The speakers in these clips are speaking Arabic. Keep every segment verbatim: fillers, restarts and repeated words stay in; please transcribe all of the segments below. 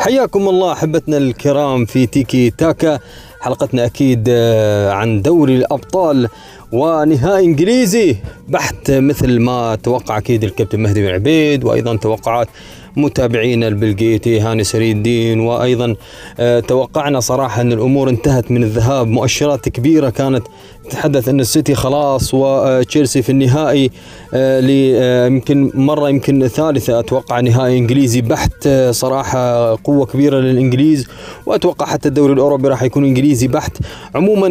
حياكم الله أحبتنا الكرام في تيكي تاكا، حلقتنا أكيد عن دوري الأبطال ونهائي إنجليزي بحت، مثل ما توقع أكيد الكابتن مهدي بن عبيد، وأيضا توقعات متابعينا البلقيتي هاني سري الدين، وأيضا توقعنا صراحة أن الأمور انتهت من الذهاب. مؤشرات كبيرة كانت تتحدث أن السيتي خلاص وتشيلسي في النهائي، يمكن مرة يمكن ثالثة أتوقع نهائي إنجليزي بحت. صراحة قوة كبيرة للإنجليز، وأتوقع حتى الدوري الأوروبي راح يكون إنجليزي بحت. عموما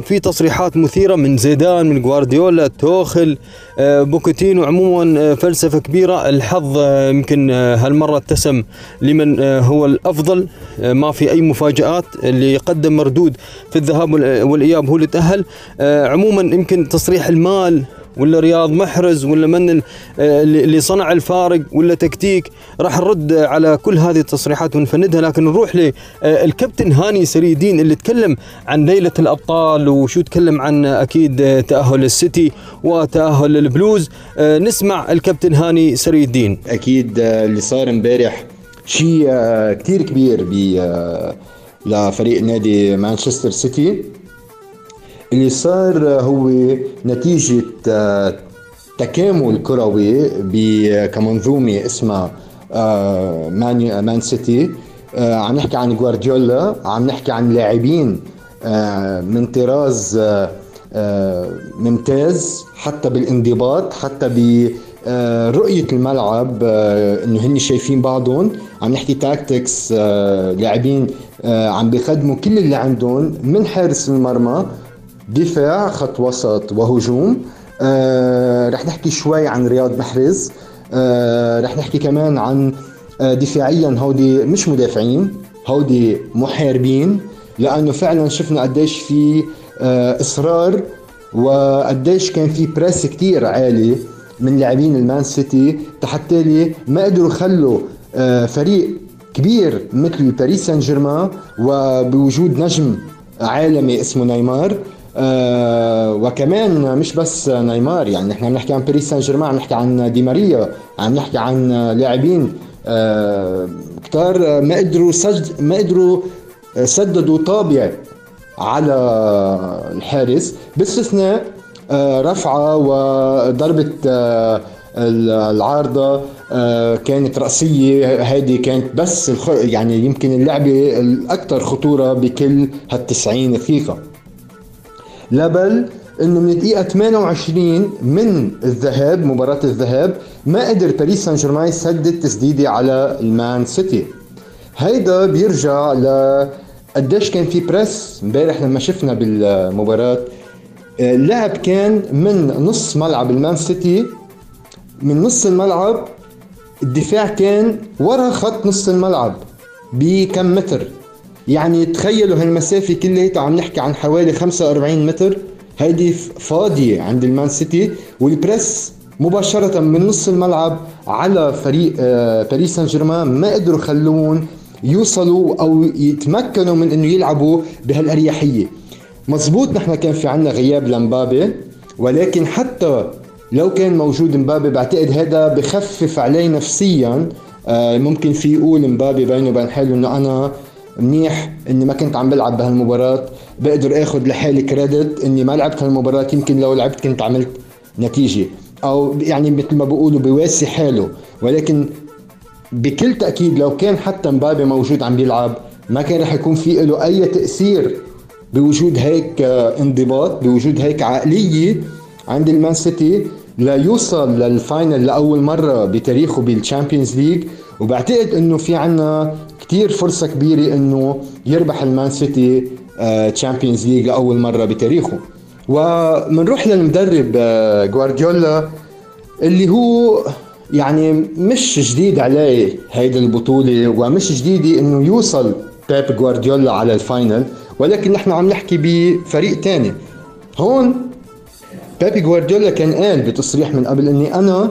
في تصريحات مثيرة من زيدان، من غوارديولا، توخل، بوكوتينو، عموما فلسفة كبيرة. الحظ يمكن هالمرة اتسم لمن هو الأفضل، ما في أي مفاجآت، اللي قدم مردود في الذهاب والإياب هو اللي تأهل. عموما يمكن تصريح المال، ولا رياض محرز، ولا من اللي صنع الفارق، ولا تكتيك، راح نرد على كل هذه التصريحات ونفندها. لكن نروح للكابتن هاني سري الدين اللي تكلم عن ليلة الأبطال، وشو تكلم عن أكيد تأهل السيتي وتأهل البلوز. نسمع الكابتن هاني سري الدين. أكيد اللي صار امبارح شيء كثير كبير لفريق نادي مانشستر سيتي. اللي صار هو نتيجة تكامل كروي كمنظومة اسمها مان مان سيتي. عم نحكي عن غوارديولا، عم نحكي عن لاعبين من طراز ممتاز حتى بالانضباط، حتى برؤية الملعب، انه هن شايفين بعضهم. عم نحكي تاكتكس، لاعبين عم بيخدموا كل اللي عندهم، من حارس المرمى، دفاع، خط وسط، وهجوم. آه، رح نحكي شوي عن رياض محرز. آه، رح نحكي كمان عن آه، دفاعيا هودي مش مدافعين، هودي محاربين، لأنه فعلا شفنا قديش في آه، إصرار، وقديش كان في بريس كتير عالي من لاعبين المان سيتي، حتى لي ما قدروا خلوا آه، فريق كبير مثل باريس سان جيرمان وبوجود نجم عالمي اسمه نيمار. آه وكمان مش بس نيمار، يعني نحن عم نحكي عن باريس سان جيرمان، عم نحكي عن دي ماريا، عم نحكي عن لاعبين آه كتار ما قدروا سجد ما قدروا سددوا طابع على الحارس، باستثناء آه رفعه وضربه آه العارضه آه كانت رأسية. هذه كانت بس يعني يمكن اللعبه الاكثر خطوره بكل هالتسعين دقيقه. لا بل انه من الدقيقه ثمانية وعشرين من الذهاب، مباراه الذهاب، ما قدر باريس سان جيرمان يسدد تسديده على المان سيتي. هيدا بيرجع لقديش كان في بريس امبارح. لما شفنا بالمباراه اللعب كان من نص ملعب المان سيتي، من نص الملعب الدفاع كان ورا خط نص الملعب بكم متر، يعني تخيلوا هالمسافة كلها، عم نحكي عن حوالي خمسة وأربعين متر، هيدي فاضية عند المان سيتي. والبريس مباشرة من نص الملعب على فريق باريس سان جيرمان، ما قدروا خلون يوصلوا أو يتمكنوا من أنه يلعبوا بهالأريحية. مظبوط، نحن كان في عنا غياب لمبابي، ولكن حتى لو كان موجود مبابي بعتقد هذا بخفف عليه نفسيا. ممكن في يقول مبابي بينه وبين حاله أنه أنا منيح اني ما كنت عم بلعب بهالمباراه، بقدر اخذ لحالي كريدت اني ما لعبت هالمباراه، يمكن لو لعبت كنت عملت نتيجه، او يعني مثل ما بقولوا بواسي حاله. ولكن بكل تاكيد لو كان حتى مبابي موجود عم بيلعب، ما كان رح يكون في له اي تاثير بوجود هيك انضباط، بوجود هيك عقليه عند المان سيتي ليوصل للفاينل لاول مره بتاريخه بالتشامبيونز ليج. وبعتقد انه في عنا كتير فرصة كبيرة انه يربح المان سيتي تشامبيونز ليج لأول مرة بتاريخه. ومنروح للمدرب غوارديولا اللي هو يعني مش جديد عليه هيدا البطولة، ومش جديد انه يوصل بيب غوارديولا على الفاينل، ولكن نحن عم نحكي بفريق تاني. هون بيب غوارديولا كان قال بتصريح من قبل اني انا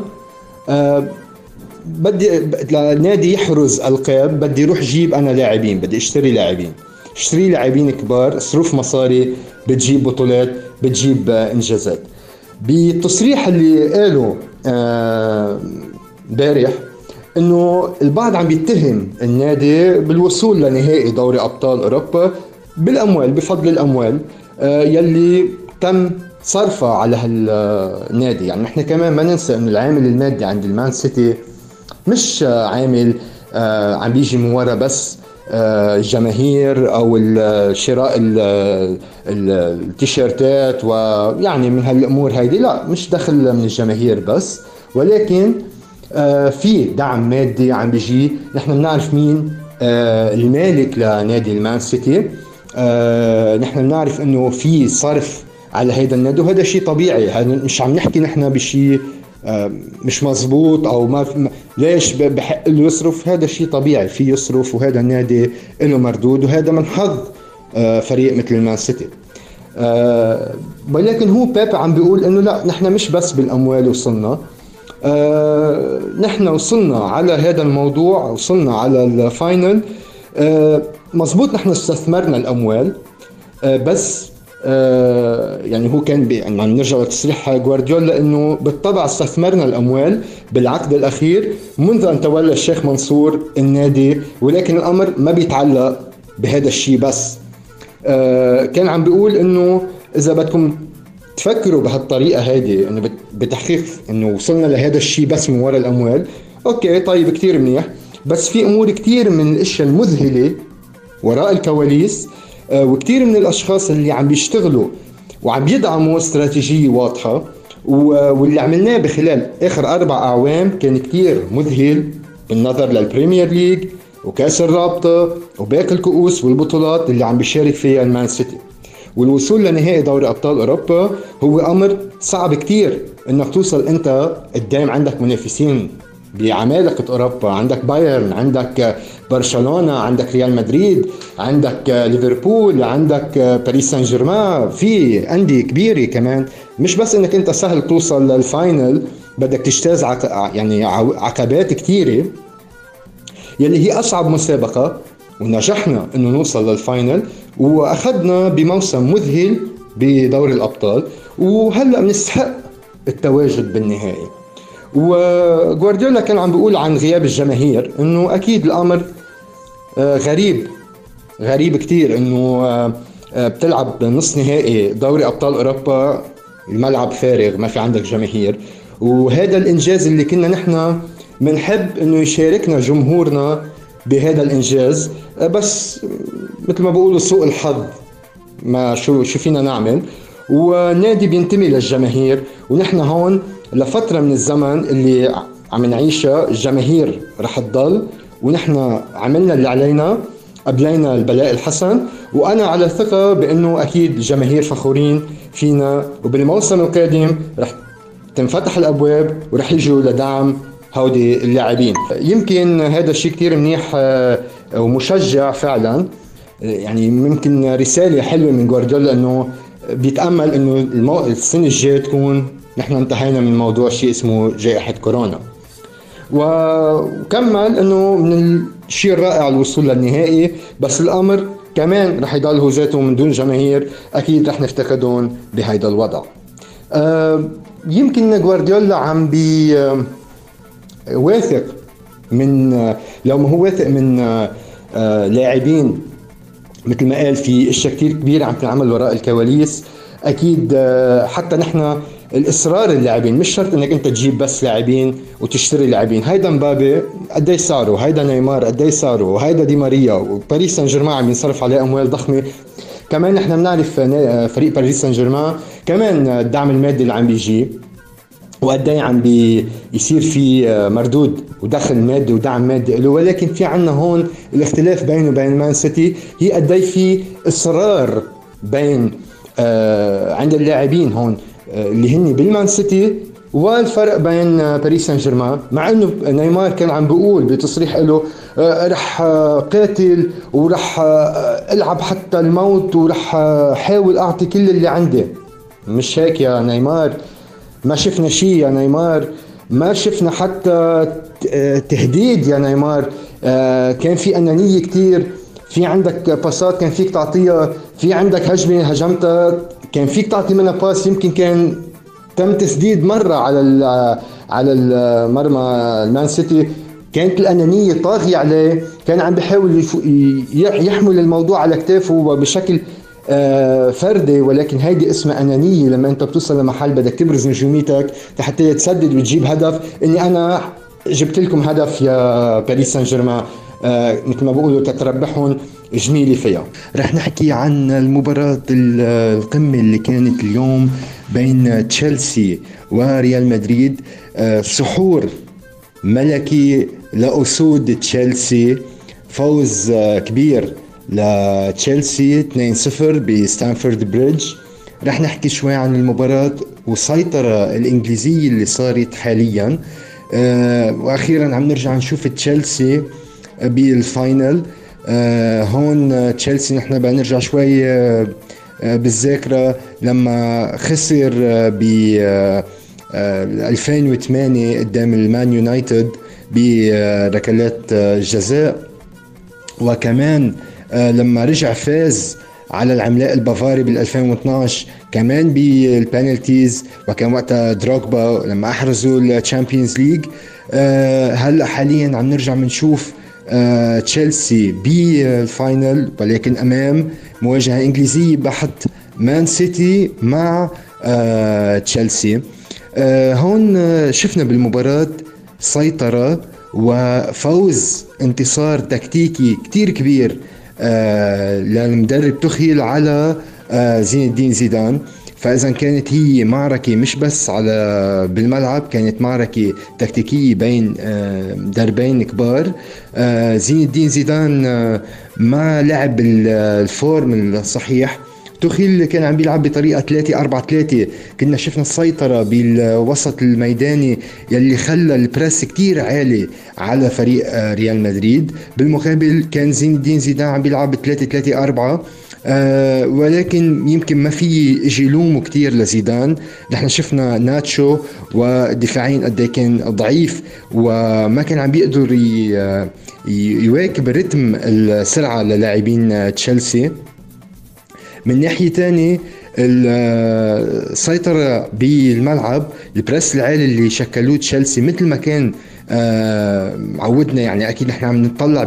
آه بدي نادي يحرز ألقاب، بدي روح جيب أنا لاعبين، بدي اشتري لاعبين، اشتري لاعبين كبار، صرف مصاري، بتجيب بطولات، بتجيب إنجازات. بالتصريح اللي قاله امبارح انه البعض عم بيتهم النادي بالوصول لنهائي دوري ابطال اوروبا بالاموال، بفضل الاموال يلي تم صرفها على هالنادي. يعني نحن كمان ما ننسى انه العامل المادي عند المان سيتي مش عامل عم بيجي من ورا بس الجماهير او شراء التيشيرتات ويعني من هالامور هيدي، لا مش دخل من الجماهير بس، ولكن في دعم مادي عم بيجي. نحن بنعرف مين المالك لنادي المان سيتي، نحن بنعرف انه في صرف على هيدا النادي، وهذا شيء طبيعي. مش عم نحكي نحن بشيء مش مزبوط او ما في... ليش بحق له يصرف، هذا شيء طبيعي، في يصرف وهذا النادي له مردود وهذا من حظ فريق مثل المان سيتي. ولكن هو بيب عم بيقول انه لا، نحن مش بس بالاموال وصلنا، نحن وصلنا على هذا الموضوع، وصلنا على الفاينل. مزبوط نحن استثمرنا الاموال بس آه يعني هو كان يعني عم نرجع لتصريح غوارديولا انه بالطبع استثمرنا الاموال بالعقد الاخير منذ ان تولى الشيخ منصور النادي، ولكن الامر ما بيتعلق بهذا الشيء بس. آه كان عم بيقول انه اذا بدكم تفكروا بهالطريقه هذه انه بتحقيق انه وصلنا لهذا الشيء بس من وراء الاموال، اوكي طيب كتير منيح، بس في امور كتير من الاشياء المذهله وراء الكواليس، وكتير من الأشخاص اللي عم بيشتغلوا وعم بيدعموا استراتيجية واضحة، واللي عملناه بخلال آخر أربع أعوام كان كتير مذهل بالنظر للبريمير ليج وكأس الرابطة وباقي الكؤوس والبطولات اللي عم بيشارك فيها المان سيتي. والوصول لنهائي دوري أبطال أوروبا هو أمر صعب كتير، إنك توصل أنت قدام عندك منافسين بعمالقة أوروبا، عندك بايرن، عندك برشلونة، عندك ريال مدريد، عندك ليفربول، عندك باريس سان جيرمان، في أندية كبيرة كمان. مش بس إنك أنت سهل توصل للفاينل، بدك تجتاز عق... يعني عقبات كتيرة يلي هي أصعب مسابقة، ونجحنا إنه نوصل للفاينل وأخذنا بموسم مذهل بدوري الأبطال، وهلأ بنستحق التواجد بالنهائي. وغوارديولا كان عم بيقول عن غياب الجماهير انه اكيد الامر غريب غريب كتير، انه بتلعب نص نهائي دوري ابطال اوروبا، الملعب فارغ، ما في عندك جماهير، وهذا الانجاز اللي كنا نحن بنحب انه يشاركنا جمهورنا بهذا الانجاز، بس مثل ما بيقولوا سوء الحظ، ما شو شو فينا نعمل، والنادي بينتمي للجماهير. ونحن هون لفترة من الزمن اللي عم نعيشها الجماهير رح تضل، ونحن عملنا اللي علينا، قبلينا البلاء الحسن، وأنا على ثقة بأنه أكيد الجماهير فخورين فينا، وبالموسم القادم رح تنفتح الأبواب ورح يجوا لدعم هودي اللاعبين. يمكن هذا الشيء كتير منيح ومشجع فعلا، يعني ممكن رسالة حلوة من غوارديولا أنه بيتأمل أنه المو... السنة الجاية تكون نحن انتهينا من موضوع شيء اسمه جائحة كورونا. وكمل انه من الشيء الرائع الوصول للنهائي، بس الامر كمان رح يضل هو ذاته من دون جماهير، اكيد رح نفتقدون بهيدا الوضع. أه يمكن غوارديولا عم بيواثق من لو ما هو واثق من أه لاعبين، مثل ما قال في اشياء كتير كبيرة عم تنعمل وراء الكواليس. اكيد أه حتى نحن الاصرار اللاعبين، مش شرط انك انت تجيب بس لاعبين وتشتري لاعبين، هيدا مبابي قد ايه صاروا، هيدا نيمار قد ايه صاروا، هيدا دي ماريا، وباريس سان جيرمان عم ينصرف عليه اموال ضخمه. كمان نحن بنعرف فريق باريس سان جيرمان كمان الدعم المادي اللي عم بيجي، وقد ايه عم بيصير في مردود ودخل مادي ودعم مادي له. ولكن في عنا هون الاختلاف بينه وبين مان سيتي، هي قد ايه في اصرار بين عند اللاعبين هون اللي هن بالمان سيتي، والفرق بين باريس سان جيرمان. مع انه نيمار كان عم بيقول بتصريح له رح قاتل ورح العب حتى الموت ورح حاول اعطي كل اللي عندي، مش هيك يا نيمار؟ ما شفنا شيء يا نيمار، ما شفنا حتى تهديد يا نيمار، كان في انانيه كتير، في عندك باسات كان فيك تعطيها، في عندك هجمه هجمتها كان فيك تعطي منها باس، يمكن كان تم تسديد مره على على المرمى المان سيتي، كانت الأنانية طاغية عليه، كان عم بيحاول يحمل الموضوع على كتافه بشكل فردي، ولكن هيدي اسمها أنانية. لما أنت بتوصل لمحل بدك تبرز نجوميتك حتى تسدد وتجيب هدف، إني أنا جبت لكم هدف يا باريس سان جيرمان، مثل ما بقولوا تتربحهم جميلة فيها. رح نحكي عن المباراة القمة اللي كانت اليوم بين تشيلسي وريال مدريد، سحور ملكي لأسود تشيلسي، فوز كبير لتشيلسي اثنين صفر بستانفورد بريدج. رح نحكي شوي عن المباراة والسيطرة الإنجليزية اللي صارت حاليا، وأخيرا عم نرجع نشوف تشيلسي بالفاينل. هون تشيلسي نحن بنرجع شوي بالذاكرة لما خسر ب ألفين وثمانية قدام المان يونايتد بركلات الجزاء، وكمان لما رجع فاز على العملاق البافاري بال2012 كمان بالبنالتيز، وكان وقتها دروغبا لما احرزوا الشامبيونز ليج. هلا حاليا عم نرجع بنشوف تشيلسي بالفاينل، ولكن امام مواجهه انجليزيه بحت، مان سيتي مع تشيلسي. هون شفنا بالمباراة سيطرة وفوز، انتصار تكتيكي كتير كبير للمدرب تخيل على زين الدين زيدان. فإذا كانت هي معركة مش بس على بالملعب، كانت معركة تكتيكية بين مدربين كبار. زين الدين زيدان ما لعب الفورم الصحيح، تخيل كان عم بيلعب بطريقة ثلاثة أربعة ثلاثة، كنا شفنا السيطرة بالوسط الميداني يلي خلى البريس كتير عالي على فريق ريال مدريد. بالمقابل كان زين الدين زيدان عم بيلعب ثلاثة ثلاثة أربعة، أه ولكن يمكن ما في يجي لومه كتير لزيدان. نحن شفنا ناتشو ودفاعين قد ايه كان ضعيف، وما كان عم بيقدر يواكب رتم السرعة للاعبين تشيلسي. من ناحية تانية السيطرة بالملعب، البريس العالي اللي شكلوه تشيلسي مثل ما كان عودنا، يعني أكيد نحن عم نطلع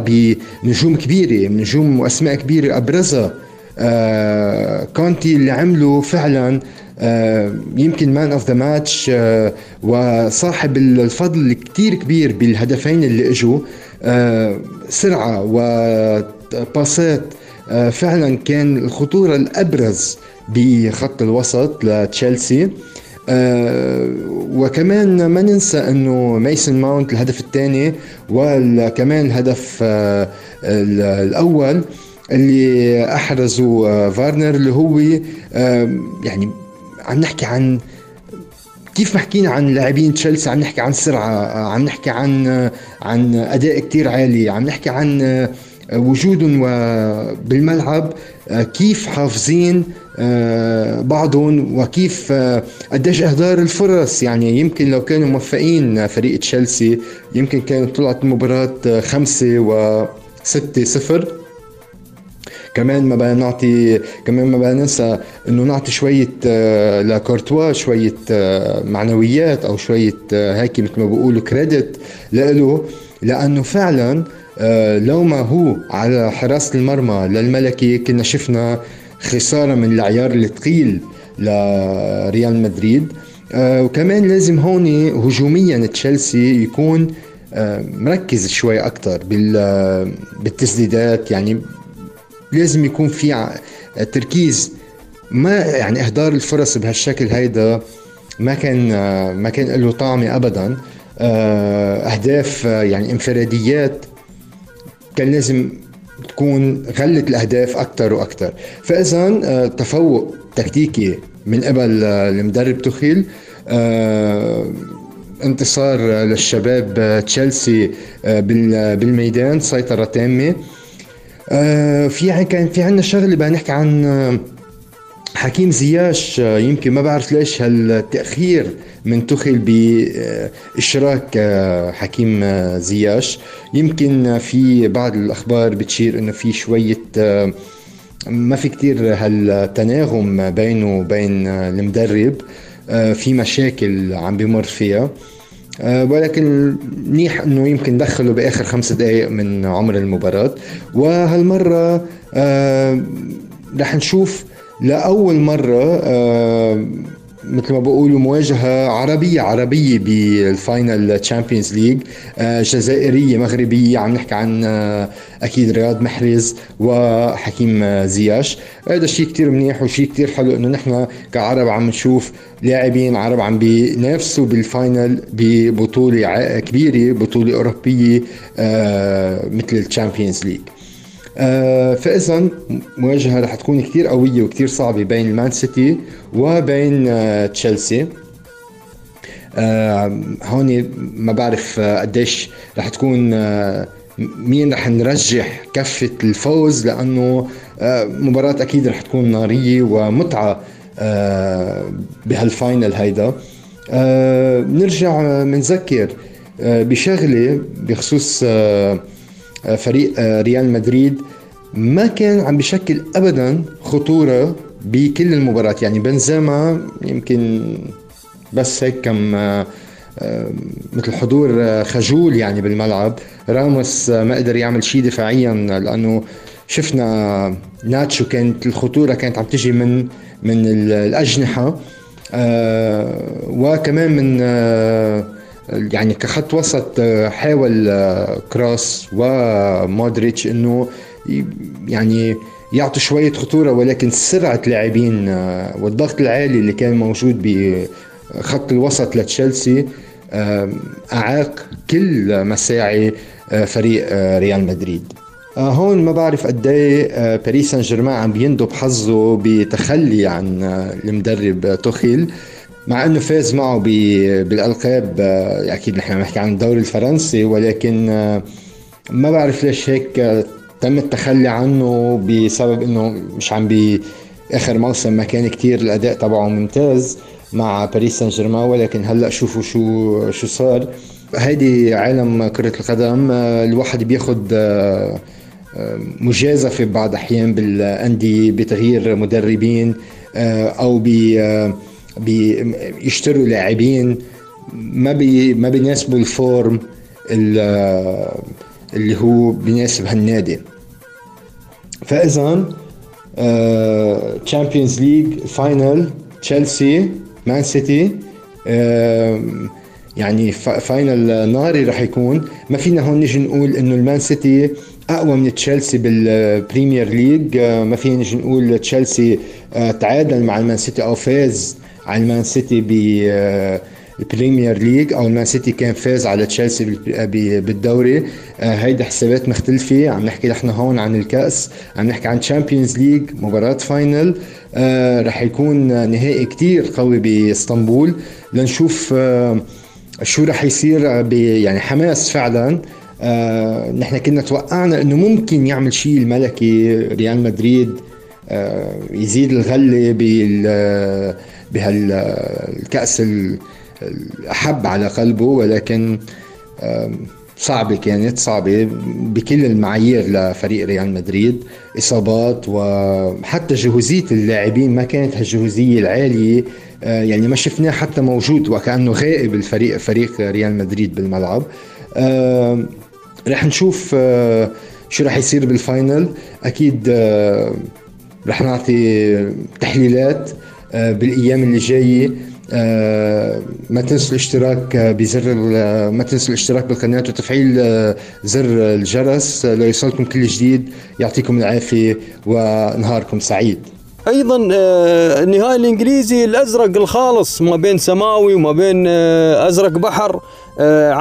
بنجوم كبيرة، نجوم وأسماء كبيرة أبرزها كونتي اللي عمله فعلا يمكن مان أوف ذا ماتش وصاحب الفضل كتير كبير بالهدفين اللي اجوا. سرعة وباسات، فعلا كان الخطورة الأبرز بخط الوسط لتشيلسي. وكمان ما ننسى أنه ميسن ماونت الهدف الثاني، وكمان الهدف الأول اللي أحرزوا فارنر، اللي هو يعني عم نحكي عن كيف ما حكينا عن لاعبين تشيلسي، عم نحكي عن سرعة، عم نحكي عن عن أداء كتير عالي، عم نحكي عن وجود بالملعب، كيف حافظين بعضهم وكيف قديش اهدار الفرص. يعني يمكن لو كانوا موفقين فريق تشيلسي يمكن كانت طلعت المباراة خمسة وستة صفر. كمان ما بدنا نعطي، كمان ما بدنا ننسى انه نعطي شويه لكورتوا شويه معنويات او شويه هيك مثل ما بيقولوا كريدت له، لانه فعلا لو ما هو على حراسة المرمى للملكي كنا شفنا خسارة من العيار الثقيل لريال مدريد. وكمان لازم هون هجوميا تشيلسي يكون مركز شوي أكتر بالتسديدات، يعني لازم يكون في تركيز، ما يعني إهدار الفرص بهالشكل هيدا ما كان ما كان له طعمة أبدا. أهداف يعني انفراديات كان لازم تكون غلة الأهداف أكتر وأكتر. فإذا تفوق تكتيكي من قبل المدرب تخيل، انتصار للشباب تشيلسي بالميدان، سيطرة تامة. في كان في عنا شغلة بدنا نحكي عن حكيم زياش، يمكن ما بعرف ليش هالتأخير من تخيل بإشراك حكيم زياش. يمكن في بعض الأخبار بتشير إنه في شوية ما في كتير هالتناغم بينه وبين المدرب، في مشاكل عم بمر فيها. ولكن منيح انه يمكن دخله باخر خمس دقائق من عمر المباراة. وهالمرة رح نشوف لأول مرة مثل ما بقولوا مواجهة عربية عربية بالفاينل تشامبيونز ليج، جزائرية مغربية، عم نحكي عن أكيد رياض محرز وحكيم زياش. هذا شيء كتير منيح وشيء كتير حلو إنه نحن كعرب عم نشوف لاعبين عرب عم بينافسوا بالفاينل ببطولة كبيرة، بطولة أوروبية مثل التشامبيونز ليج. آه فإذن مواجهة رح تكون كتير قوية وكتير صعبة بين المان سيتي وبين آه تشيلسي. آه هوني ما بعرف آه قديش رح تكون آه مين رح نرجح كفة الفوز، لأنه آه مباراة أكيد رح تكون نارية ومتعة آه بهالفاينل هيدا. آه نرجع منذكر آه بشغلة بخصوص آه فريق ريال مدريد، ما كان عم بشكل أبدا خطورة بكل المباريات. يعني بنزيما يمكن بس هيك كم مثل حضور خجول يعني بالملعب، راموس ما قدر يعمل شيء دفاعيا، لأنه شفنا ناتشو كانت الخطورة كانت عم تجي من من الأجنحة وكمان من يعني كخط وسط. حاول كروس ومودريتش انه يعني يعطوا شوية خطورة، ولكن سرعة لاعبين والضغط العالي اللي كان موجود بخط الوسط لتشيلسي أعاق كل مساعي فريق ريال مدريد. هون ما بعرف قديه باريس سان جيرمان عم بيندب حظه بتخلي عن المدرب توخيل، مع انه فاز معه بالالقاب. اكيد نحن بنحكي عن الدوري الفرنسي، ولكن ما بعرف ليش هيك تم التخلي عنه بسبب انه مش عم باخر موسم ما كان كتير الاداء تبعه ممتاز مع باريس سان جيرمان. ولكن هلا شوفوا شو شو صار. هيدي عالم كرة القدم، الواحد بياخد مجازفة بعض احيان بالاندية بتغيير مدربين او ب بيشتروا لاعبين ما بي ما بيناسبوا الفورم اللي هو بيناسب هالنادي. فاذا تشامبيونز ليج فاينل تشيلسي مان سيتي، يعني فاينل ناري رح يكون. ما فينا هون نجي نقول انه المان سيتي اقوى من تشيلسي بالبريمير ليج، ما فينا نجي نقول تشيلسي تعادل مع المان سيتي او فاز على المان سيتي بالبريمير ليج، او المان سيتي كان فاز على تشيلسي بالدوري. هيدا حسابات مختلفة. عم نحكي نحن هون عن الكأس، عم نحكي عن تشامبيونز ليج، مباراة فاينل رح يكون نهائي كتير قوي باسطنبول. لنشوف شو رح يصير، يعني حماس فعلا. نحن كنا توقعنا انه ممكن يعمل شيء الملكي ريال مدريد، يزيد الغلة بال بهالكأس الأحب على قلبه، ولكن صعبة كانت صعبة بكل المعايير لفريق ريال مدريد. إصابات وحتى جهوزية اللاعبين ما كانت هالجهوزية العالية، يعني ما شفناه حتى موجود، وكأنه غائب الفريق فريق ريال مدريد بالملعب. رح نشوف شو رح يصير بالفاينل. أكيد رح نعطي تحليلات بالايام اللي جايه. ما تنسوا الاشتراك بزر ما تنسوا الاشتراك بالقناه وتفعيل زر الجرس ليصلكم كل جديد. يعطيكم العافيه ونهاركم سعيد. ايضا النهائي الانجليزي الازرق الخالص ما بين سماوي وما بين ازرق بحر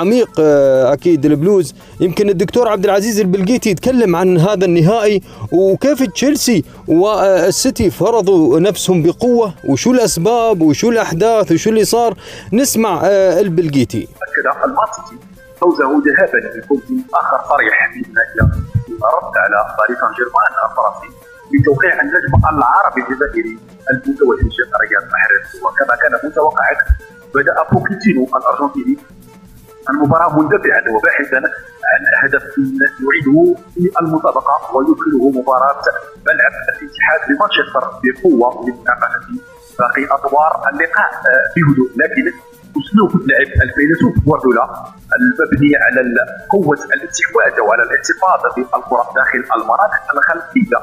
عميق، اكيد البلوز. يمكن الدكتور عبد العزيز البلقيتي يتكلم عن هذا النهائي وكيف تشيلسي والسيتي فرضوا نفسهم بقوه، وشو الاسباب وشو الاحداث وشو اللي صار. نسمع البلقيتي. اكد الماتي فوزه ذهابا بفوز اخر صريح للنادي رد على باريس سان جيرمان الفرنسي بتوقيع النجم العربي الجزائري المتوهج رياض محرز. وكما كان متوقعا بدأ بوكيتينو الأرجنتيني المباراة مندفعا وباحثا عن هدف يعيده في المسابقة ويدخله مباراة ملعب الاتحاد بمانشستر بقوة لمنافسة باقي أدوار اللقاء بهدوء، لكن اسلوب اللعب الفيلسوف غوارديولا المبني على قوه الاستحواذ وعلى الاحتفاظ بالكره داخل المناطق الخلفيه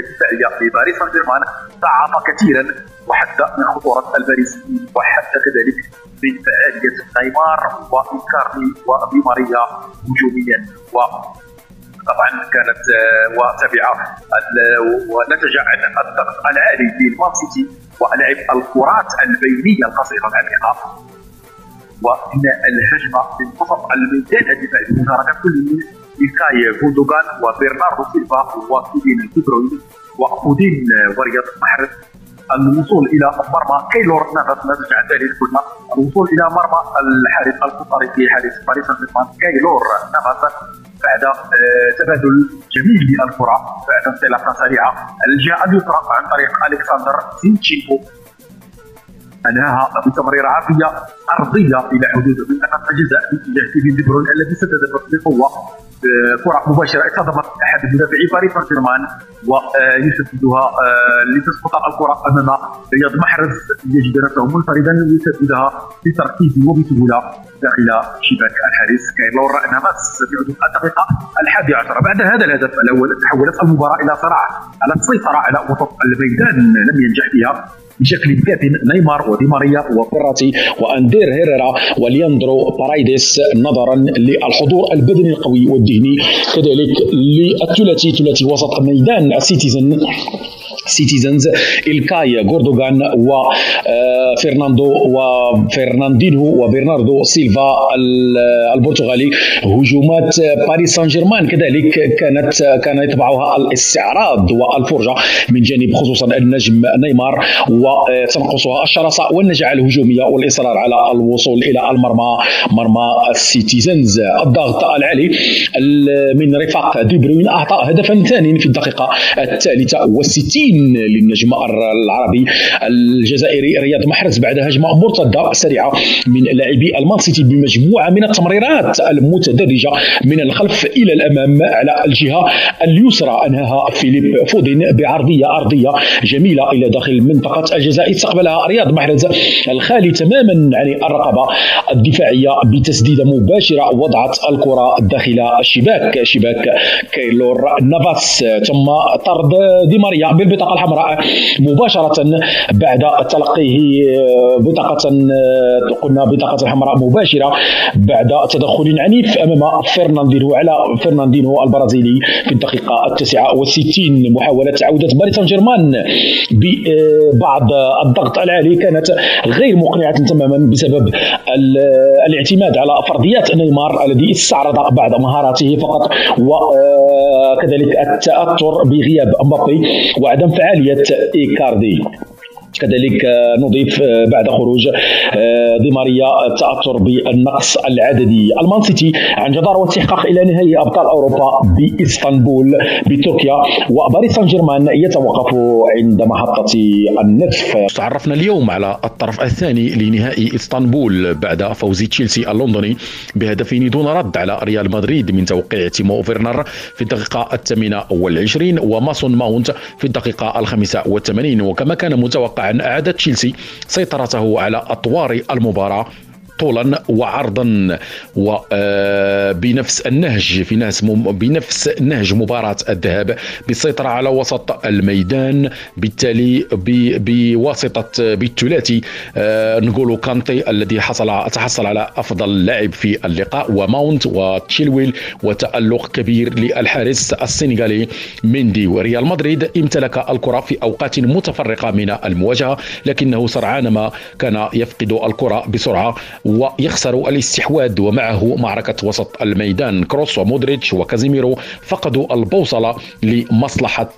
الدفاعيه لباريس سان جيرمان ضعف كثيرا وحتى من خطوره الباريسيين وحتى كذلك من فعاليه نيمار وإنكارني ودي ماريا هجوميا. و طبعا كانت وتبعه ونتج عن الضغط العالي للمان سيتي ولعب الكرات البينيه القصيره العميقه وان الهجمه من وسط الميدان الدفاعي بمشاركه كل من إلكاي غوندوغان وبرناردو سيلفا وكيلين دي بروين وأودين ورياض محرز. الوصول الى مرمى كيلور نافاس نتج عن ذلك قلنا الوصول الى مرمى الحارس القطري في حارس باريس سان جيرمان كيلور نافاس بعد تبادل جميل للكره بعد انطلاقه سريعه الجهه اليسرى عن طريق الكسندر زينشينكو انهاها بتمريره عرضيه ارضيه الى حدود منطقه الجزاء باتجاه كيفين دي بروين الذي سددت بقوه كره مباشره اصابت احد مدافعي باريس سان جيرمان ويسددها لتسقط الكره امام رياض محرز يجد نفسه منفردا ويسددها بتركيز وبسهوله داخل شباك الحارس كايلور نافاس في حدود الدقيقه الحادية عشرة. بعد هذا الهدف الاول تحولت المباراه الى صراع على السيطره على وسط الميدان لم ينجح فيها بشكل كاف نيمار ودي ماريا وبيراتي واندير هيريرا ولياندرو بارايديس نظرا للحضور البدني القوي والذهني كذلك للثلاثي ثلاثي وسط ميدان السيتيزن سيتيزنز إلكاي غوردوغان وفرناندو وفرناندينو وبرناردو سيلفا البرتغالي. هجومات باريس سان جيرمان كذلك كانت كان يتبعها الاستعراض والفرجة من جانب خصوصا النجم نيمار وتنقصها الشراسة والنجاعة الهجومية والإصرار على الوصول إلى المرمى مرمى السيتيزنز. الضغط العالي من رفاق دي بروين أعطى هدفا ثانيا في الدقيقة الثالثة والستين للنجم العربي الجزائري رياض محرز بعد هجمه مرتده سريعه من لاعبي المان سيتي بمجموعه من التمريرات المتدرجه من الخلف الى الامام على الجهه اليسرى انهاها فيليب فودين بعرضيه ارضيه جميله الى داخل منطقه الجزاء استقبلها رياض محرز الخالي تماما عن الرقبه الدفاعيه بتسديده مباشره وضعت الكره داخل الشباك شباك كايلور نافاس. تم طرد دي ماريا بالبطاقه الحمراء مباشره بعد تلقيه بطاقه قلنا بطاقه حمراء مباشره بعد تدخل عنيف امام فرناندينو على فرناندينو البرازيلي في الدقيقه التاسعه والستين. محاوله عوده باريس سان جيرمان ببعض الضغط العالي كانت غير مقنعه تماما بسبب الاعتماد على فرضيات نيمار الذي استعرض بعض مهاراته فقط وكذلك التاثر بغياب امبابي وعدم فعالية إيكاردي. كذلك نضيف بعد خروج دي ماريا التأثر بالنقص العددي. المان سيتي عن جدار واستحقاق إلى نهائي أبطال أوروبا بإسطنبول بتركيا وباريس سان جيرمان يتوقف عند محطة النصف. تعرفنا اليوم على الطرف الثاني لنهائي إسطنبول بعد فوز تشيلسي اللندني بهدفين دون رد على ريال مدريد من توقيع تيمو فيرنر في الدقيقة الثامنة والعشرين وماسون ماونت في الدقيقة الخامسة والثمانين. وكما كان متوقع أعاد تشيلسي سيطرته على أطوار المباراة طولا وعرضا وبنفس النهج في نهج بنفس نهج مباراة الذهاب بالسيطرة على وسط الميدان بالتالي بواسطة بالثلاثي نقولو كانتي الذي حصل تحصل على أفضل لاعب في اللقاء وماونت وتشيلويل وتألق كبير للحارس السنغالي مندي. وريال مدريد امتلك الكرة في أوقات متفرقة من المواجهة لكنه سرعان ما كان يفقد الكرة بسرعة ويخسر الاستحواذ ومعه معركة وسط الميدان. كروس ومودريتش وكازيميرو فقدوا البوصلة لمصلحة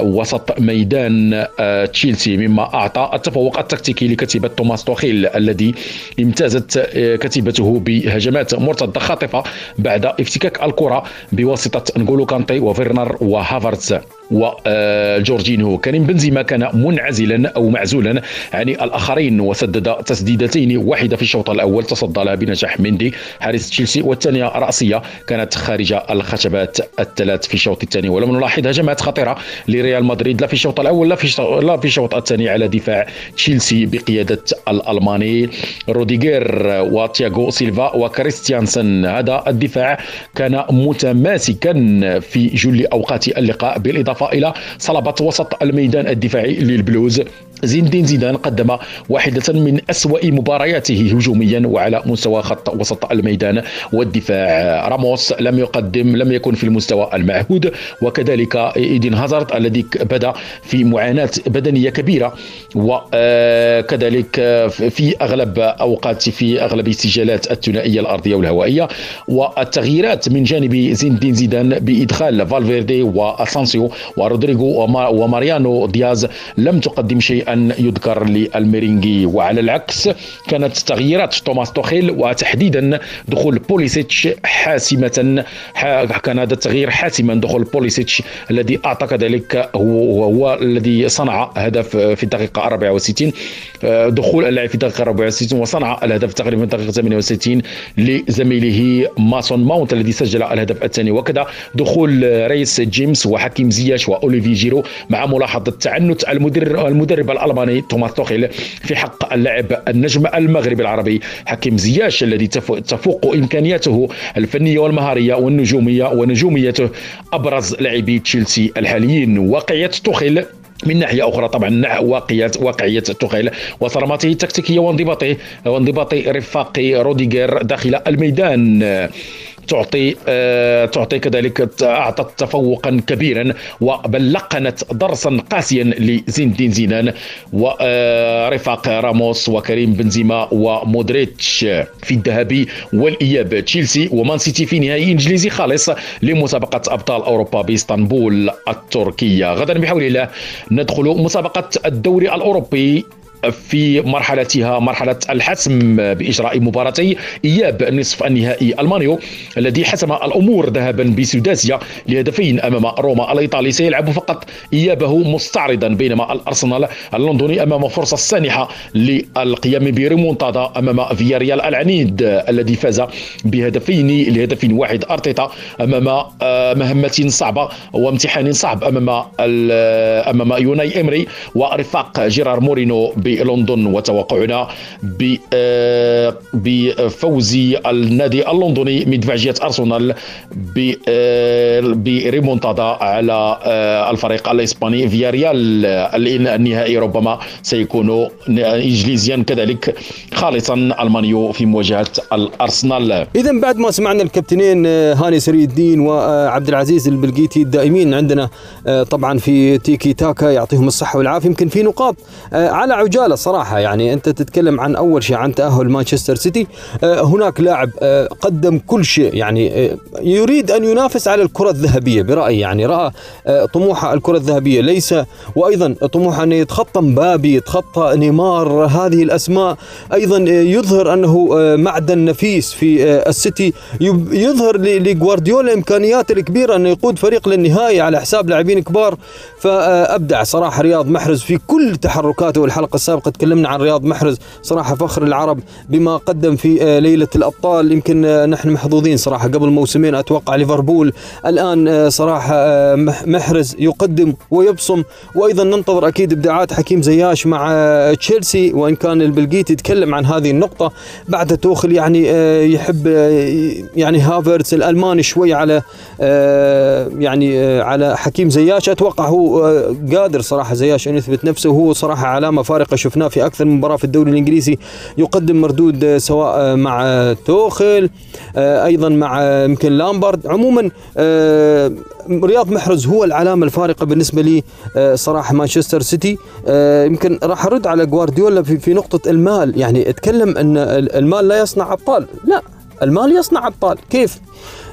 وسط ميدان تشيلسي مما أعطى التفوق التكتيكي لكتيبة توماس توخيل الذي امتازت كتيبته بهجمات مرتدة خاطفة بعد افتكاك الكرة بواسطة نغولو كانتي وفيرنر وهافرتز. وجورجينيو. كريم بنزيما كان منعزلا أو معزولا عن الآخرين وسدد تسديدتين، واحدة في الشوط الأول تصدى لها بنجاح مندي حارس تشيلسي، والثانية رأسية كانت خارج الخشبات الثلاث في الشوط الثاني. ولم نلاحظ هجمات خطيرة لريال مدريد لا في الشوط الأول لا في الشوط الثاني على دفاع تشيلسي بقيادة الألماني روديغير وتياغو سيلفا وكريستيانسن. هذا الدفاع كان متماسكا في جل أوقات اللقاء، بالإضافة إلى صلبة وسط الميدان الدفاعي للبلوز. زين الدين زيدان قدم واحدة من أسوأ مبارياته هجوميا وعلى مستوى خط وسط الميدان والدفاع. راموس لم يقدم لم يكن في المستوى المعهود، وكذلك إيدين هازارد الذي بدا في معاناة بدنية كبيرة، وكذلك في أغلب أوقات في أغلب السجالات الثنائية الأرضية والهوائية. والتغييرات من جانب زين الدين زيدان بإدخال فالفيردي وأسانسيو ورودريغو وماريانو دياز لم تقدم شيء أن يذكر للميرينغي. وعلى العكس كانت تغييرات توماس توخيل وتحديدا دخول بوليسيتش حاسمة، كان هذا التغيير حاسما، دخول بوليسيتش الذي أعطى كذلك هو, هو الذي صنع هدف في الدقيقة أربعة وستين، دخول اللاعب في الدقيقة أربعة وستين وصنع الهدف تقريبا في الدقيقة ثمانية وستين لزميله ماسون ماونت الذي سجل الهدف الثاني. وكذا دخول ريس جيمس وحكيم زياش وأوليفي جيرو، مع ملاحظة تعنت المدرب المدرب الألماني توماس توخيل في حق اللاعب النجم المغربي العربي حكيم زياش الذي تفوق إمكانياته الفنية والمهارية والنجومية ونجوميته أبرز لاعبي تشيلسي الحاليين. واقعية توخيل من ناحية أخرى طبعا واقعية واقعية توخيل وصرامته التكتيكية وانضباطه وانضباط رفاقي روديغير داخل الميدان تعطي أه تعطي كذلك اعطت تفوقا كبيرا، بل لقنت درسا قاسيا لزين الدين زيدان ورفاق راموس وكريم بنزيما ومودريتش في الذهاب والاياب. تشيلسي ومان سيتي في نهائي انجليزي خالص لمسابقه ابطال اوروبا باسطنبول التركيه. غدا بحول الله ندخل مسابقه الدوري الاوروبي في مرحلتها مرحلة الحسم بإجراء مباراتي إياب نصف النهائي. المانيو الذي حسم الأمور ذهبا بسداسية لهدفين أمام روما الإيطالي سيلعب فقط إيابه مستعرضا، بينما الأرسنال اللندني أمام فرصة سانحة للقيام بريمونتادا أمام فياريال العنيد الذي فاز بهدفين لهدف واحد. أرتيتا أمام مهمة صعبة وامتحان صعب أمام أمام يوناي إمري ورفاق جيرار مورينو بلندن. وتوقعنا بفوز النادي اللندني مدفعجية أرسنال بريمونتادا على الفريق الإسباني فياريال. النهائي ربما سيكون إنجليزيا كذلك خالصا، المانيو في مواجهة الأرسنال. إذن بعد ما سمعنا الكابتنين هاني سري الدين وعبد العزيز البلقيتي الدائمين عندنا طبعا في تيكي تاكا يعطيهم الصحة والعافية، يمكن في نقاط على عجالة صراحة. يعني أنت تتكلم عن أول شيء عن تأهل مانشستر سيتي، هناك لاعب قدم كل شيء، يعني يريد أن ينافس على الكرة الذهبية برأيي، يعني رأى طموحه الكرة الذهبية ليس، وأيضا طموحه أن يتخطى مبابي يتخطى نيمار، هذه الأسماء أيضا يظهر أنه معدن نفيس في السيتي، يظهر لغوارديولا إمكانيات الكبيرة أن يقود فريق للنهاية على حساب لاعبين كبار. فأبدع صراحة رياض محرز في كل تحركاته. الحلقة السابقة تكلمنا عن رياض محرز صراحة فخر العرب بما قدم في ليلة الأبطال، يمكن نحن محظوظين صراحة. قبل موسمين أتوقع ليفربول، الآن صراحة محرز يقدم ويبصم. وأيضا ننتظر أكيد إبداعات حكيم زياش مع تشيلسي، وإن كان البلقيتي يتكلم عن هذه النقطة بعد توخل، يعني يحب يعني هافرتس الألماني شوي على يعني على حكيم زياش. أتوقع هو قادر صراحة زياش أن يثبت نفسه، وهو صراحة علامة فارقة شفناه في أكثر من مباراة في الدوري الإنجليزي يقدم مردود سواء مع توخل أيضا مع يمكن لامبارد. عموما رياض محرز هو العلامة الفارقة بالنسبة لي صراحة مانشستر سيتي. يمكن راح أرد على غوارديولا في نقطة المال، يعني اتكلم أن المال لا يصنع أبطال، لا المال يصنع أبطال. كيف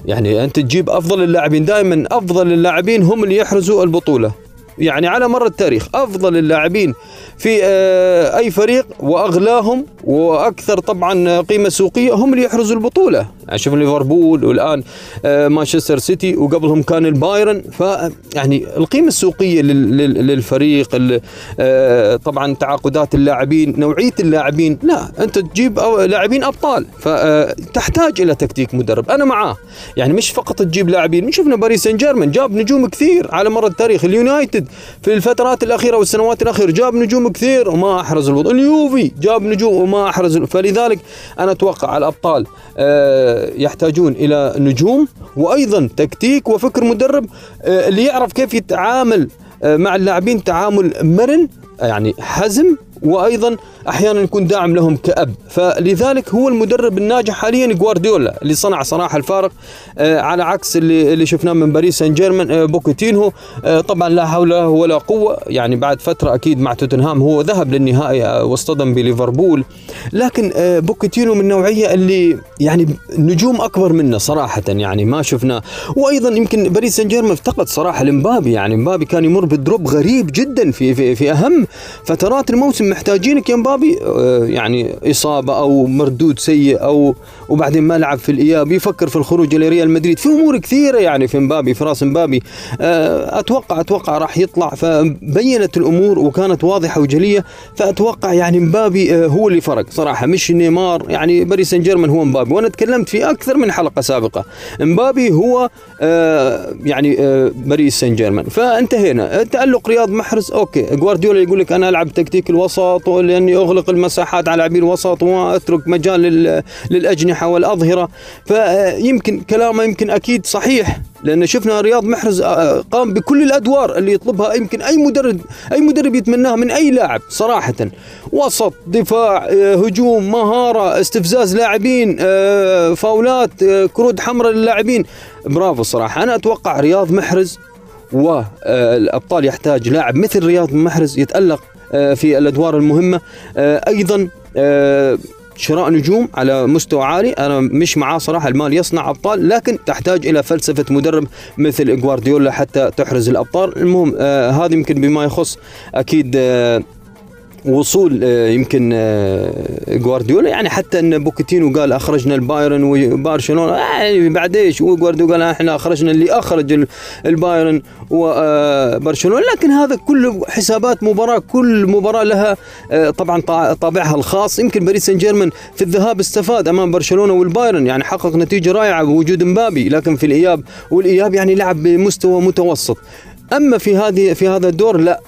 يعني أنت تجيب أفضل اللاعبين؟ دائما أفضل اللاعبين هم اللي يحرزوا البطولة، يعني على مر التاريخ أفضل اللاعبين في أي فريق وأغلاهم وأكثر طبعا قيمة سوقية هم اللي يحرزوا البطولة. شفنا ليفربول والآن مانشستر سيتي وقبلهم كان البايرن، فيعني القيمة السوقية للفريق، طبعا تعاقدات اللاعبين، نوعية اللاعبين، لا أنت تجيب لاعبين أبطال فتحتاج إلى تكتيك مدرب. أنا معاه، يعني مش فقط تجيب لاعبين. شفنا باريس سان جيرمان جاب نجوم كثير على مر التاريخ، اليونايتد في الفترات الأخيرة والسنوات الأخيرة جاب نجوم كثير وما أحرز البطولة، اليوفي جاب نجوم وما أحرز. فلذلك أنا أتوقع الأبطال يحتاجون إلى نجوم وأيضا تكتيك وفكر مدرب اللي يعرف كيف يتعامل مع اللاعبين تعامل مرن، يعني حزم، وأيضا أحيانا يكون داعم لهم كأب. فلذلك هو المدرب الناجح حاليا جوارديولا اللي صنع صراحة الفارق، آه على عكس اللي, اللي شفناه من باريس سان جيرمان. آه بوكيتينو آه طبعا لا حول ولا قوة، يعني بعد فترة أكيد مع توتنهام هو ذهب للنهائي واصطدم بليفربول، لكن آه بوكيتينو من النوعية اللي يعني نجوم أكبر منه صراحة، يعني ما شفناه. وأيضا يمكن باريس سان جيرمان افتقد صراحة لمبابي، يعني مبابي كان يمر بدروب غريب جدا في في, في أهم فترات الموسم، محتاجينك يا مبابي، يعني إصابة أو مردود سيء أو وبعدين ما لعب في الإياب، يفكر في الخروج إلى ريال مدريد، في أمور كثيرة يعني في مبابي، في راس مبابي. أتوقع أتوقع راح يطلع، فبينت الأمور وكانت واضحة وجلية، فأتوقع يعني مبابي هو اللي فرق صراحة، مش نيمار. يعني باريس سان جيرمان هو مبابي، وأنا تكلمت في أكثر من حلقة سابقة مبابي هو يعني باريس سان جيرمان. فانتهينا تألق رياض محرز، أوكي جوارديولا يقول لك أنا ألعب تكتيك الوسط لأني أغلق المساحات على لاعبي الوسط وأترك مجال للأجنحة والأظهرة، فيمكن كلامه يمكن أكيد صحيح، لأن شفنا رياض محرز قام بكل الأدوار اللي يطلبها يمكن أي مدرب أي مدرب يتمناها من أي لاعب صراحة، وسط، دفاع، هجوم، مهارة، استفزاز لاعبين، فاولات، كروت حمراء للاعبين. برافو صراحة. أنا أتوقع رياض محرز والأبطال يحتاج لاعب مثل رياض محرز يتألق في الأدوار المهمة، أيضا شراء نجوم على مستوى عالي. أنا مش معاه صراحة، المال يصنع أبطال، لكن تحتاج إلى فلسفة مدرب مثل جوارديولا حتى تحرز الأبطال. المهم هذا يمكن بما يخص أكيد وصول يمكن جوارديولا، يعني حتى ان بوكيتينو قال اخرجنا البايرن وبرشلونه، يعني بعد ايش وجوارديولا قال احنا اخرجنا اللي اخرج البايرن وبرشلونه، لكن هذا كله حسابات مباراه، كل مباراه لها طبعا طابعها الخاص. يمكن باريس سان جيرمان في الذهاب استفاد امام برشلونه والبايرن، يعني حقق نتيجه رائعه بوجود مبابي، لكن في الاياب والاياب يعني لعب بمستوى متوسط. اما في هذه في هذا الدور لا،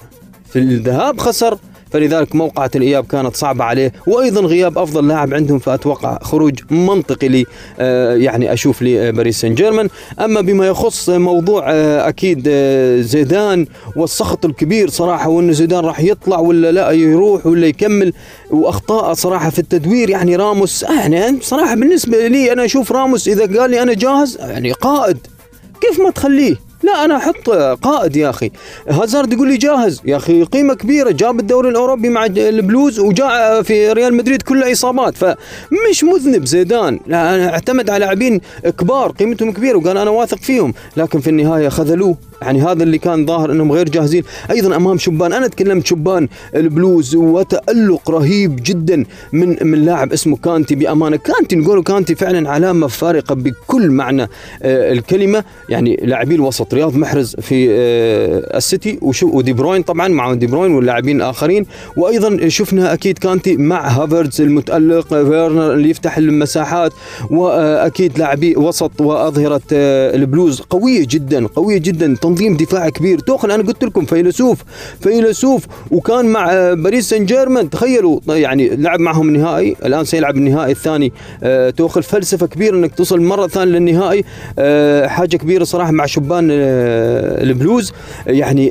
في الذهاب خسر، فلذلك موقعة الإياب كانت صعبة عليه، وأيضا غياب أفضل لاعب عندهم، فأتوقع خروج منطقي لي آه يعني أشوف لي باريس سان جيرمان. أما بما يخص موضوع آه أكيد آه زيدان والسخط الكبير صراحة، وأن زيدان راح يطلع ولا لا، يروح ولا يكمل، وأخطاء صراحة في التدوير. يعني راموس يعني صراحة بالنسبة لي أنا أشوف راموس إذا قال لي أنا جاهز، يعني قائد، كيف ما تخليه؟ لا أنا أحط قائد يا أخي. هازارد يقول لي جاهز، يا أخي قيمة كبيرة، جاب الدوري الأوروبي مع البلوز وجاء في ريال مدريد كله إصابات، فمش مذنب زيدان. لا أنا اعتمد على لاعبين كبار قيمتهم كبيرة وقال أنا واثق فيهم، لكن في النهاية خذلوه، يعني هذا اللي كان ظاهر أنهم غير جاهزين. أيضا أمام شبان، أنا تكلمت شبان البلوز وتألق رهيب جدا من من لاعب اسمه كانتي. بأمانة كانتي، نقول كانتي فعلا علامة فارقة بكل معنى الكلمة، يعني لاعبي الوسط رياض محرز في السيتي ودي بروين، طبعا مع دي بروين واللاعبين الاخرين، وايضا شفنا اكيد كانتي مع هافرتز المتالق، فيرنر اللي يفتح المساحات، واكيد لاعبي وسط واظهره البلوز قويه جدا قويه جدا، تنظيم دفاع كبير. توخل انا قلت لكم فيلسوف فيلسوف وكان مع باريس سان جيرمان، تخيلوا يعني لعب معهم النهائي، الان سيلعب النهائي الثاني توخل. فلسفه كبيره انك توصل مره ثانيه للنهائي، حاجه كبيره صراحه مع شبان البلوز، يعني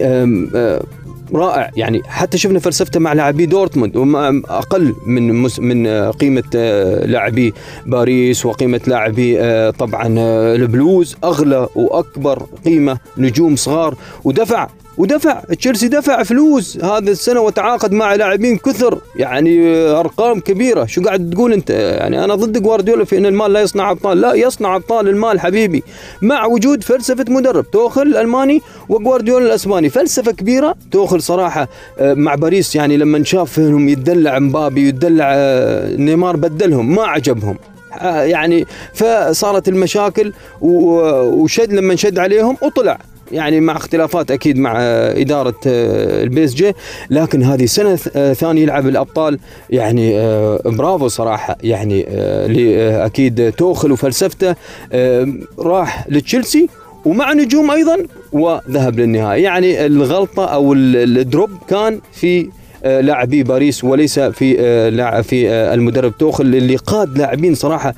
رائع. يعني حتى شفنا فلسفته مع لاعبي دورتموند، وما اقل من من قيمه لاعبي باريس وقيمه لاعبي طبعا البلوز، اغلى واكبر قيمه نجوم صغار، ودفع ودفع تشيلسي دفع فلوس هذا السنه وتعاقد مع لاعبين كثر، يعني ارقام كبيره. شو قاعد تقول انت؟ يعني انا ضد جوارديولا في ان المال لا يصنع ابطال، لا يصنع ابطال المال حبيبي، مع وجود فلسفه مدرب توخل الالماني وجوارديولا الاسباني، فلسفه كبيره. توخل صراحه مع باريس يعني لما شاف انهم يتدلع مبابي يتدلع نيمار بدلهم، ما عجبهم يعني، فصارت المشاكل وشد لما شد عليهم وطلع، يعني مع اختلافات اكيد مع اداره البي اس جي. لكن هذه سنه ثانيه يلعب الابطال، يعني برافو صراحه، يعني اكيد توخل وفلسفته راح لتشيلسي ومع نجوم ايضا وذهب للنهائي. يعني الغلطه او الدروب كان في لاعبي باريس وليس في في المدرب توخل اللي قاد لاعبين صراحه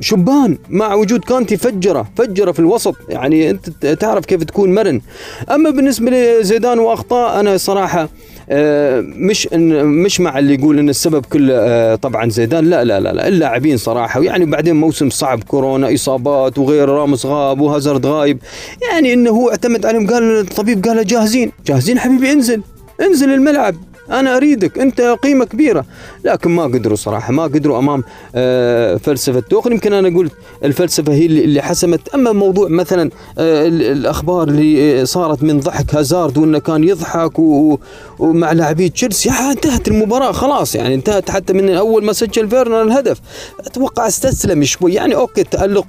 شبان، مع وجود كانتي فجره فجره في الوسط، يعني انت تعرف كيف تكون مرن. اما بالنسبه لزيدان واخطاء، انا صراحه مش مش مع اللي يقول ان السبب كله طبعا زيدان، لا لا لا, لا اللاعبين صراحه، ويعني بعدين موسم صعب، كورونا، اصابات وغير، راموس غاب وهازارد غايب، يعني انه هو اعتمد عليهم. قال الطبيب قال جاهزين جاهزين حبيبي، انزل انزل الملعب، أنا أريدك، أنت قيمة كبيرة. لكن ما قدروا صراحة، ما قدروا أمام آه فلسفة توخل. يمكن أنا قلت الفلسفة هي اللي حسمت. أما موضوع مثلا آه الأخبار اللي صارت من ضحك هازارد وأنه كان يضحك ومع لاعبي تشيلسي، انتهت المباراة خلاص، يعني انتهت حتى من أول ما سجل فيرنر الهدف. أتوقع استسلم شوي، يعني أوكي التألق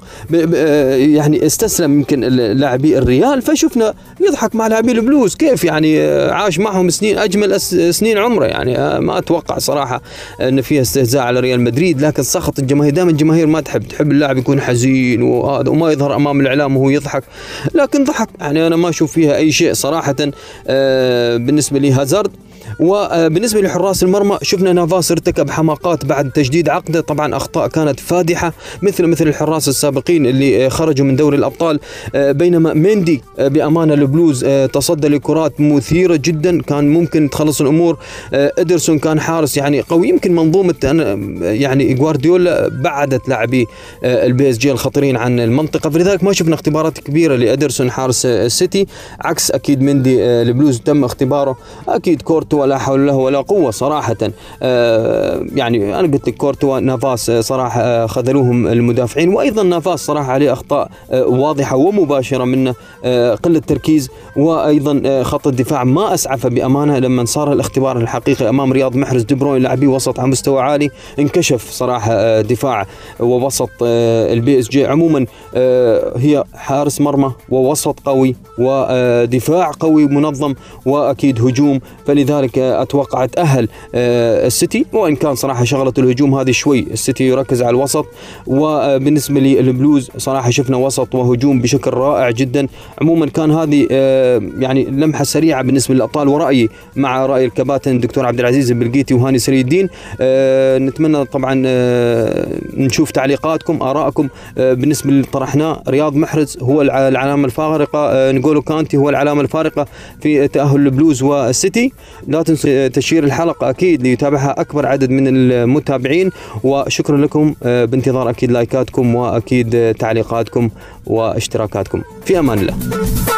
يعني استسلم يمكن لاعبي الريال، فشفنا يضحك مع لاعبي البلوز كيف يعني آه عاش معهم سنين، أجمل سنين عمره. يعني ما اتوقع صراحه ان فيها استهزاء على ريال مدريد، لكن سخط الجماهير، دائما الجماهير ما تحب تحب اللاعب يكون حزين وهذا وما يظهر امام الاعلام وهو يضحك، لكن ضحك، يعني انا ما اشوف فيها اي شيء صراحه بالنسبه لي هازارد. وبالنسبه لحراس المرمى شفنا نافاس ارتكب حماقات بعد تجديد عقده، طبعا اخطاء كانت فادحه مثل مثل الحراس السابقين اللي خرجوا من دوري الابطال. بينما مندي بامانه البلوز تصدى لكرات مثيره جدا، كان ممكن تخلص الامور. ادرسون كان حارس يعني قوي. يمكن منظومه يعني جوارديولا بعدت لاعبي البي اس جي الخطيرين عن المنطقه، فلذلك ما شفنا اختبارات كبيره لادرسون حارس السيتي، عكس اكيد مندي البلوز تم اختباره. اكيد كورتو ولا حول له ولا قوة صراحة، آه يعني أنا قلت لك كورتوا نافاس صراحة خذلوهم المدافعين، وأيضا نافاس صراحة عليه أخطاء آه واضحة ومباشرة منه، آه قلة تركيز، وأيضا آه خط الدفاع ما أسعف بأمانة لما صار الاختبار الحقيقي أمام رياض محرز دي بروين لاعبي وسط على مستوى عالي، انكشف صراحة آه دفاع ووسط آه البي اس جي عموما. آه هي حارس مرمى ووسط قوي ودفاع قوي منظم وأكيد هجوم، فلذلك اتوقع تاهل السيتي، وان كان صراحه شغله الهجوم هذه شوي السيتي يركز على الوسط. وبالنسبه للبلوز صراحه شفنا وسط وهجوم بشكل رائع جدا. عموما كان هذه يعني لمحه سريعه بالنسبه للابطال، ورايي مع راي الكباتن الدكتور عبد العزيز البلقيتي وهاني سري الدين. نتمنى طبعا نشوف تعليقاتكم، ارائكم بالنسبه اللي طرحناه. رياض محرز هو العلامه الفارقه، نقولو كانتي هو العلامه الفارقه في تاهل البلوز والسيتي. لا تنسوا تشير الحلقة أكيد ليتابعها أكبر عدد من المتابعين، وشكرا لكم بانتظار أكيد لايكاتكم وأكيد تعليقاتكم واشتراكاتكم. في أمان الله.